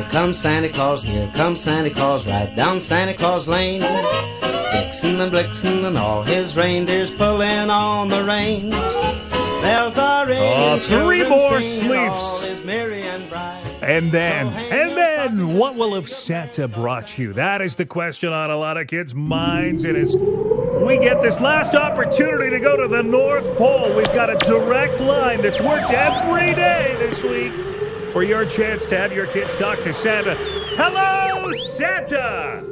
here comes Santa Claus, right down Santa Claus Lane. Dixon and Blixen and all his reindeers pulling on the reins. Bells are ringing, three more sleeps. And then, what will have Santa brought you? That is the question on a lot of kids' minds. And as we get this last opportunity to go to the North Pole, we've got a direct line that's worked every day this week for your chance to have your kids talk to Santa. Hello, Santa!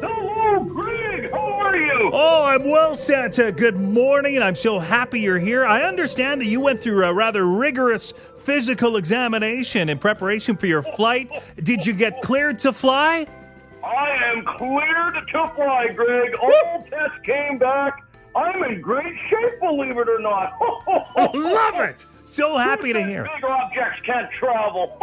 Hello, Greg! How are you? Oh, I'm well, Santa. Good morning. I'm so happy you're here. I understand that you went through a rather rigorous physical examination in preparation for your flight. Did you get cleared to fly? I am cleared to fly, Greg. All tests came back. I'm in great shape, believe it or not. I love it. So happy to hear. Bigger objects can't travel.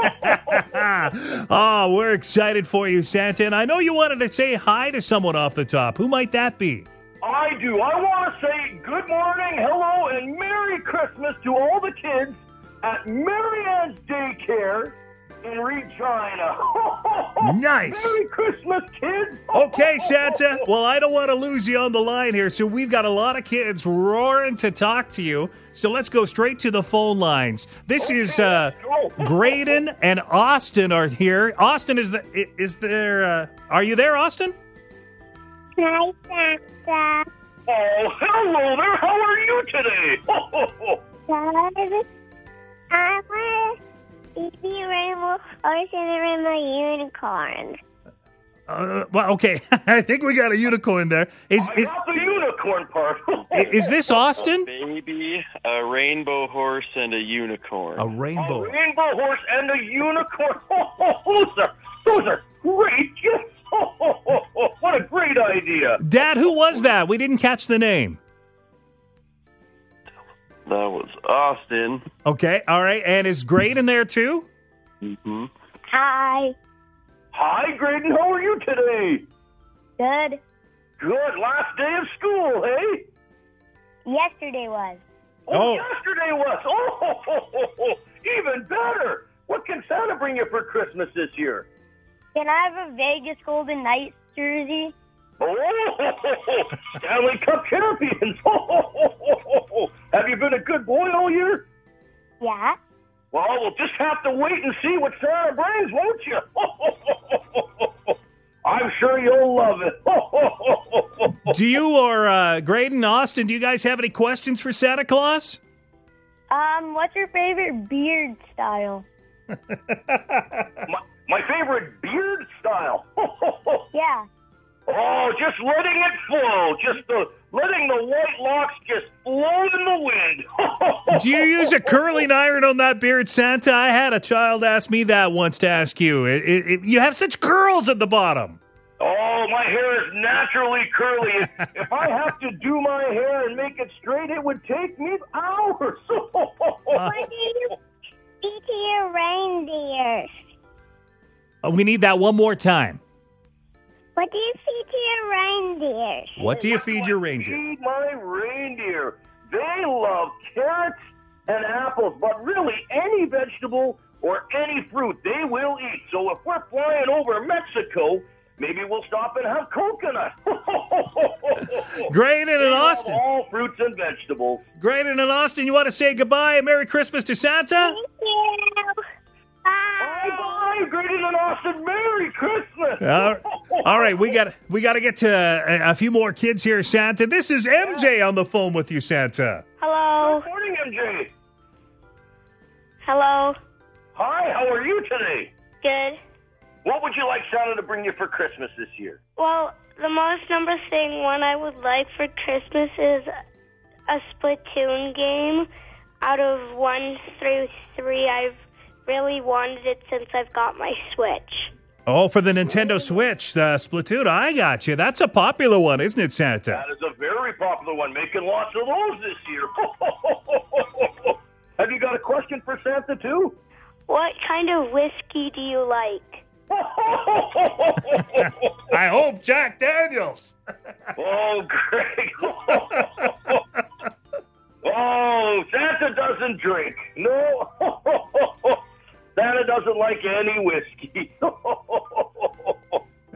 Oh, we're excited for you, Santa. And I know you wanted to say hi to someone off the top. Who might that be? I do. I want to say good morning, hello, and Merry Christmas to all the kids at Mary Ann's daycare in Regina. Nice. Merry Christmas, kids. Okay, Santa. Well, I don't want to lose you on the line here, so we've got a lot of kids roaring to talk to you. So let's go straight to the phone lines. This is Graydon and Austin are here. Austin, are you there, Austin? Hi, Santa. Oh, hello there. How are you today? Be a rainbow, or see the rainbow unicorn. Well, okay. I think we got a unicorn there. I got the unicorn part. Is this Austin? A baby, a rainbow horse, and a unicorn. A rainbow horse and a unicorn. Those are great gifts. What a great idea. Dad, who was that? We didn't catch the name. That was Austin. Okay, all right. And is Graydon there, too? Mm-hmm. Hi. Hi, Graydon. How are you today? Good. Good. Last day of school, hey? Yesterday was. Oh. Yesterday was. Oh, even better. What can Santa bring you for Christmas this year? Can I have a Vegas Golden Knights jersey? Oh, Stanley Cup Champions. Have you been a good boy all year? Yeah. Well, we'll just have to wait and see what Santa brings, won't you? I'm sure you'll love it. Do you or Graydon, Austin, do you guys have any questions for Santa Claus? What's your favorite beard style? My favorite beard style? Yeah. Oh, just letting it flow. Letting the white locks just flow in the wind. Do you use a curling iron on that beard, Santa? I had a child ask me that once to ask you. You have such curls at the bottom. Oh, my hair is naturally curly. If I have to do my hair and make it straight, it would take me hours. What do you do to your reindeers? We need that one more time. What do you feed to your reindeer? What do you feed your reindeer? I feed my reindeer. They love carrots and apples, but really any vegetable or any fruit they will eat. So if we're flying over Mexico, maybe we'll stop and have coconut. Graydon and Austin. All fruits and vegetables. Graydon and Austin, you want to say goodbye and Merry Christmas to Santa? Thank you. Bye, Graydon and Austin. Merry Christmas. All right, we got to get to a few more kids here, Santa. This is MJ on the phone with you, Santa. Hello. Good morning, MJ. Hello. Hi, how are you today? Good. What would you like Santa to bring you for Christmas this year? Well, the most number thing one I would like for Christmas is a Splatoon game out of 1 through 3. I've really wanted it since I've got my Switch. Oh, for the Nintendo Switch, Splatoon, I got you. That's a popular one, isn't it, Santa? That is a very popular one. Making lots of those this year. Have you got a question for Santa, too? What kind of whiskey do you like? I hope Jack Daniels. Oh, great. Oh, Santa doesn't drink. No. doesn't like any whiskey.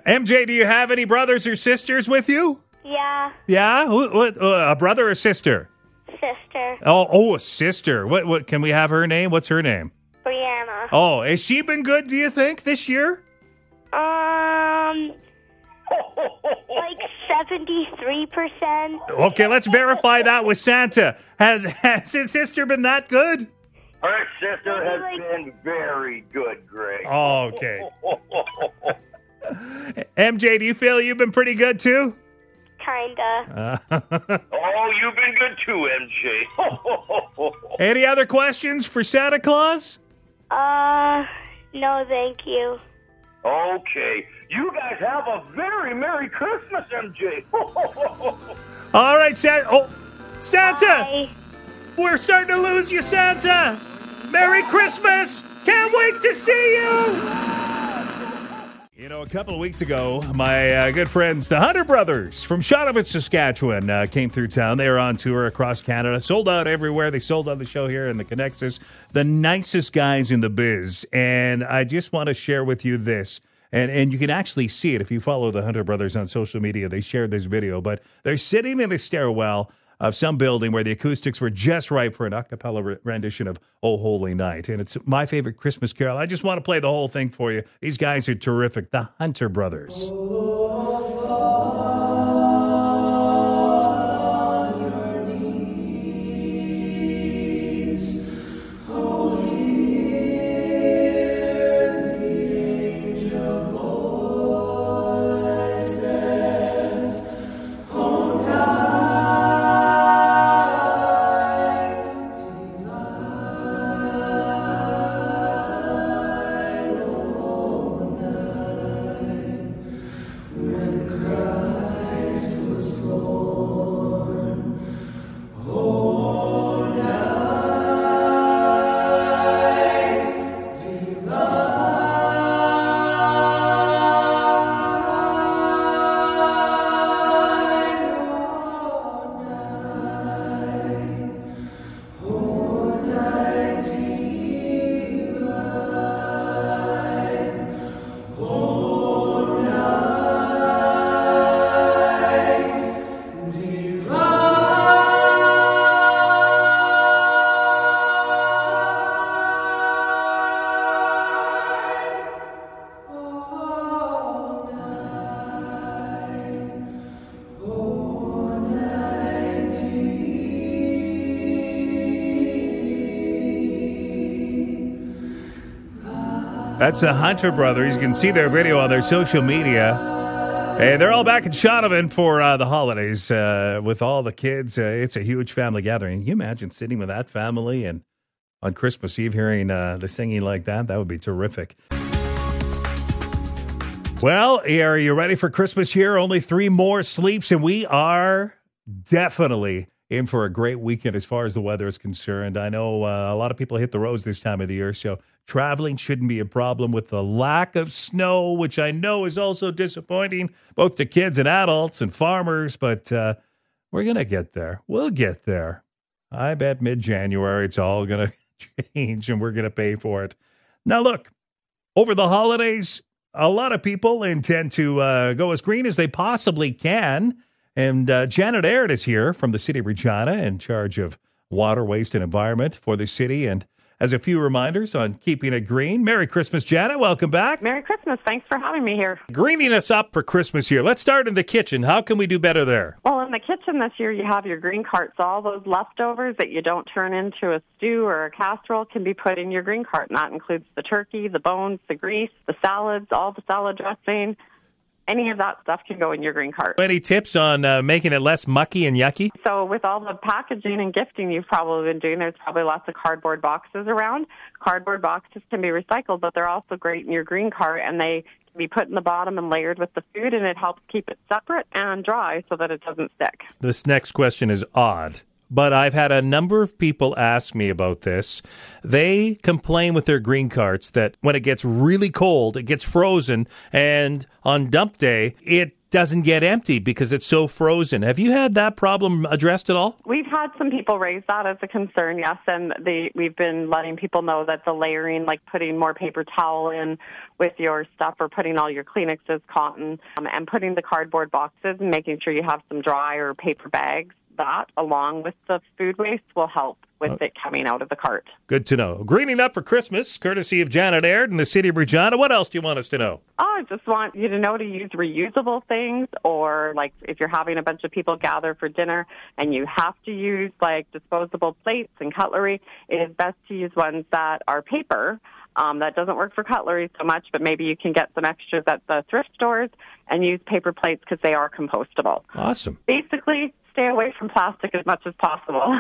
MJ, do you have any brothers or sisters with you? Yeah. Yeah? A brother or sister? Sister. Oh, a sister. What? Can we have her name? What's her name? Brianna. Oh, has she been good, do you think, this year? Like 73%. Okay, let's verify that with Santa. Has his sister been that good? Her sister has been very good, Greg. Oh, okay. MJ, do you feel you've been pretty good, too? Kinda. Oh, you've been good, too, MJ. Any other questions for Santa Claus? No, thank you. Okay. You guys have a very Merry Christmas, MJ. All right, Santa. Oh, Santa! Bye. We're starting to lose you, Santa. Merry Christmas. Can't wait to see you. You know, a couple of weeks ago, my good friends, the Hunter Brothers from Shaunavon, Saskatchewan, came through town. They were on tour across Canada, sold out everywhere. They sold out the show here in the Conexus. The nicest guys in the biz. And I just want to share with you this. And you can actually see it if you follow the Hunter Brothers on social media. They shared this video, but they're sitting in a stairwell of some building where the acoustics were just right for an a cappella rendition of O Holy Night. And it's my favorite Christmas carol. I just want to play the whole thing for you. These guys are terrific. The Hunter Brothers. That's the Hunter Brothers. You can see their video on their social media. And they're all back in Shaunavon for the holidays with all the kids. It's a huge family gathering. Can you imagine sitting with that family and on Christmas Eve hearing the singing like that? That would be terrific. Well, are you ready for Christmas here? Only 3 more sleeps, and we are definitely in for a great weekend as far as the weather is concerned. I know a lot of people hit the roads this time of the year, so traveling shouldn't be a problem with the lack of snow, which I know is also disappointing, both to kids and adults and farmers, but we're going to get there. We'll get there. I bet mid-January it's all going to change, and we're going to pay for it. Now, look, over the holidays, a lot of people intend to go as green as they possibly can. And Janet Aird is here from the City of Regina in charge of water, waste, and environment for the city. And as a few reminders on keeping it green, Merry Christmas, Janet. Welcome back. Merry Christmas. Thanks for having me here. Greening us up for Christmas here. Let's start in the kitchen. How can we do better there? Well, in the kitchen this year, you have your green carts. All those leftovers that you don't turn into a stew or a casserole can be put in your green cart. And that includes the turkey, the bones, the grease, the salads, all the salad dressing. Any of that stuff can go in your green cart. Any tips on making it less mucky and yucky? So with all the packaging and gifting you've probably been doing, there's probably lots of cardboard boxes around. Cardboard boxes can be recycled, but they're also great in your green cart, and they can be put in the bottom and layered with the food, and it helps keep it separate and dry so that it doesn't stick. This next question is odd, but I've had a number of people ask me about this. They complain with their green carts that when it gets really cold, it gets frozen, and on dump day, it doesn't get empty because it's so frozen. Have you had that problem addressed at all? We've had some people raise that as a concern, yes, and we've been letting people know that the layering, like putting more paper towel in with your stuff or putting all your Kleenexes, cotton, and putting the cardboard boxes and making sure you have some dry or paper bags, that along with the food waste will help with it coming out of the cart. Good to know. Greening up for Christmas, courtesy of Janet Aird in the City of Regina. What else do you want us to know? Oh, I just want you to know to use reusable things, or like if you're having a bunch of people gather for dinner and you have to use like disposable plates and cutlery, it is best to use ones that are paper. That doesn't work for cutlery so much, but maybe you can get some extras at the thrift stores and use paper plates because they are compostable. Awesome. Basically, stay away from plastic as much as possible.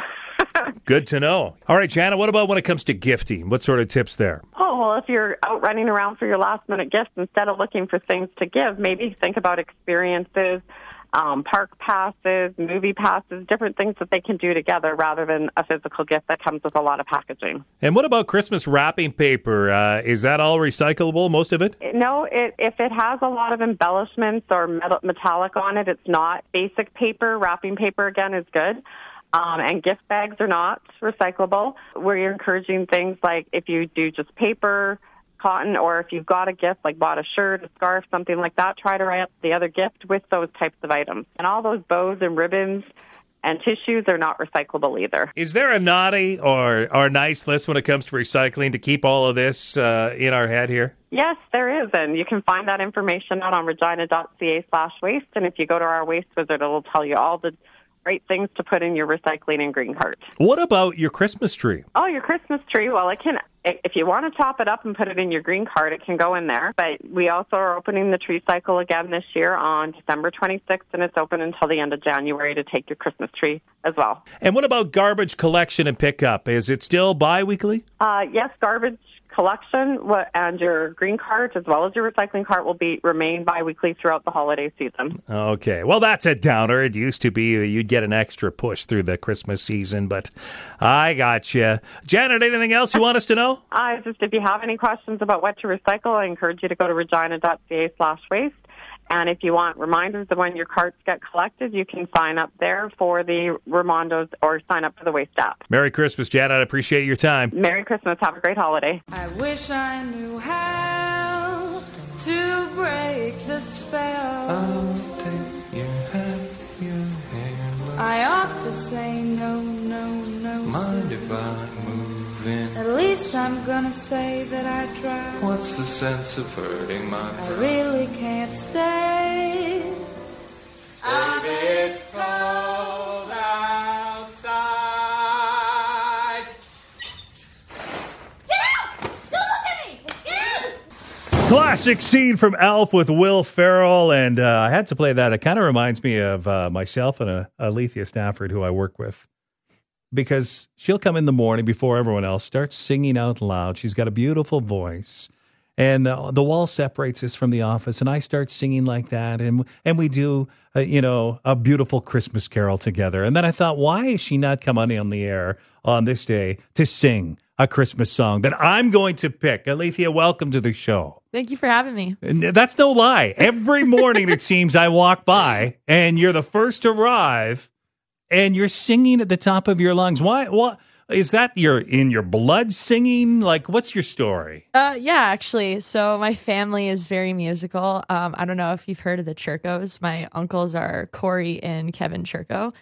Good to know. All right, Janet, what about when it comes to gifting? What sort of tips there? Oh, well, if you're out running around for your last-minute gifts, instead of looking for things to give, maybe think about experiences, park passes, movie passes, different things that they can do together rather than a physical gift that comes with a lot of packaging. And what about Christmas wrapping paper? Is that all recyclable, most of it? No, if it has a lot of embellishments or metallic on it, it's not. Basic paper, wrapping paper, again, is good. And gift bags are not recyclable. We're encouraging things like if you do just paper, cotton, or if you've got a gift, like bought a shirt, a scarf, something like that, try to wrap the other gift with those types of items. And all those bows and ribbons and tissues are not recyclable either. Is there a naughty or nice list when it comes to recycling to keep all of this in our head here? Yes, there is, and you can find that information out on Regina.ca/waste, and if you go to our Waste Wizard, it'll tell you all the great things to put in your recycling and green cart. What about your Christmas tree? Oh, your Christmas tree, well, if you want to top it up and put it in your green cart, it can go in there. But we also are opening the tree cycle again this year on December 26th, and it's open until the end of January to take your Christmas tree as well. And what about garbage collection and pickup? Is it still bi-weekly? Yes, garbage collection and your green cart as well as your recycling cart will remain bi-weekly throughout the holiday season. Okay, well, that's a downer. It used to be you'd get an extra push through the Christmas season, but I gotcha. Janet, anything else you want us to know? Just if you have any questions about what to recycle, I encourage you to go to Regina.ca/waste. And if you want reminders of when your carts get collected, you can sign up there for the Remondos or sign up for the Waste app. Merry Christmas, Janet. I appreciate your time. Merry Christmas. Have a great holiday. I wish I knew how to break the spell. I'll take your hand, your hand. I ought to say no, no, no. Mind if I move in? At least I'm gonna say that I tried. What's the sense of hurting my heart? I really can't stay. It's cold outside. Get out! Don't look at me! Get out! Classic scene from Elf with Will Ferrell, and I had to play that. It kind of reminds me of myself and Alethea Stafford, who I work with, because she'll come in the morning before everyone else, starts singing out loud. She's got a beautiful voice. And the wall separates us from the office, and I start singing like that, and we do, a beautiful Christmas carol together. And then I thought, why is she not coming on the air on this day to sing a Christmas song that I'm going to pick? Alethea, welcome to the show. Thank you for having me. And that's no lie. Every morning, it seems, I walk by, and you're the first to arrive, and you're singing at the top of your lungs. Why? What? Is that in your blood singing? Like, what's your story? Yeah, actually. So my family is very musical. I don't know if you've heard of the Churcos. My uncles are Corey and Kevin Churco.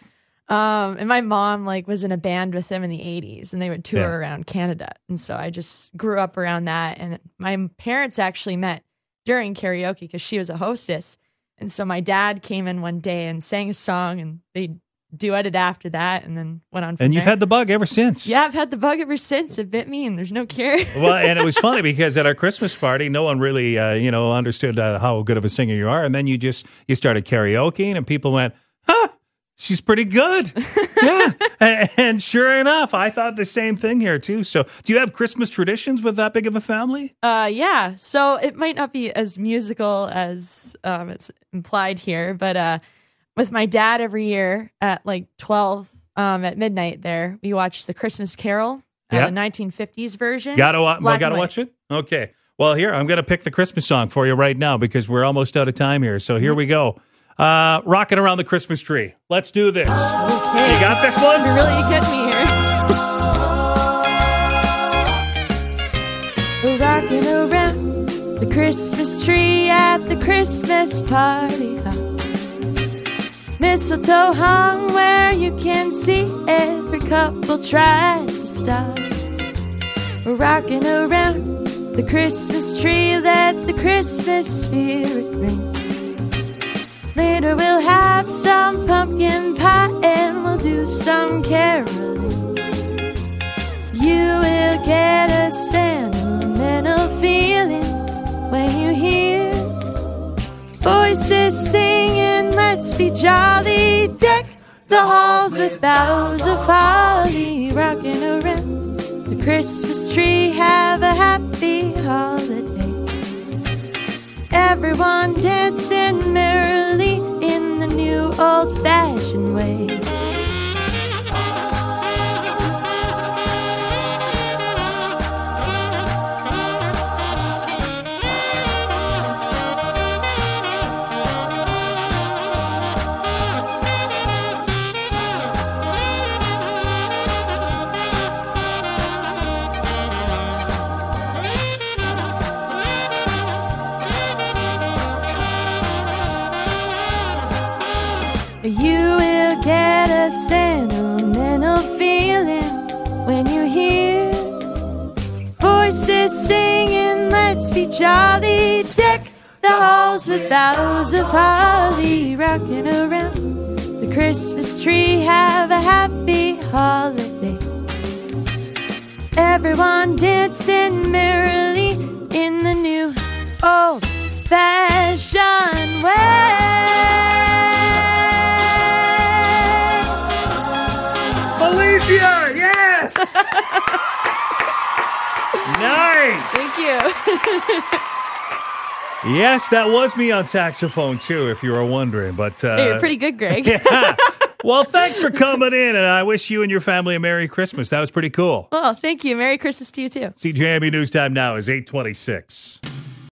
And my mom was in a band with them in the 80s, and they would tour around Canada. And so I just grew up around that. And my parents actually met during karaoke because she was a hostess. And so my dad came in one day and sang a song, and they duetted after that, and then went on from And you've there. Had the bug ever since. Yeah, I've had the bug ever since. It bit me, and there's no cure. Well, and it was funny because at our Christmas party, no one really, understood how good of a singer you are. And then you started karaokeing, and people went, huh, she's pretty good. Yeah. And sure enough, I thought the same thing here, too. So do you have Christmas traditions with that big of a family? Yeah. So it might not be as musical as it's implied here, but with my dad every year at 12 at midnight there, we watch the Christmas Carol, the 1950s version. Gotta watch it? Okay. Well, here, I'm going to pick the Christmas song for you right now because we're almost out of time here. So here we go. Rocking around the Christmas tree. Let's do this. Okay. You got this one? You're really getting me here. We're rocking around the Christmas tree at the Christmas party hop. Mistletoe hung where you can see every couple tries to stop. We're rocking around the Christmas tree, let the Christmas spirit ring. Later we'll have some pumpkin pie and we'll do some caroling. You will get a sentimental feeling when you hear voices singing, let's be jolly, deck the halls with boughs of holly. Rocking around the Christmas tree, have a happy holiday. Everyone dancing merrily in the new old-fashioned way. You will get a sentimental feeling when you hear voices singing, let's be jolly, deck the halls with boughs of holly. Rocking around the Christmas tree, have a happy holiday. Everyone dancing merrily in the new old-fashioned way. Alethea, yes! Nice! Thank you. Yes, that was me on saxophone, too, if you were wondering. But hey, you're pretty good, Greg. Yeah. Well, thanks for coming in, and I wish you and your family a Merry Christmas. That was pretty cool. Well, thank you. Merry Christmas to you, too. CJME News Time now is 8:26.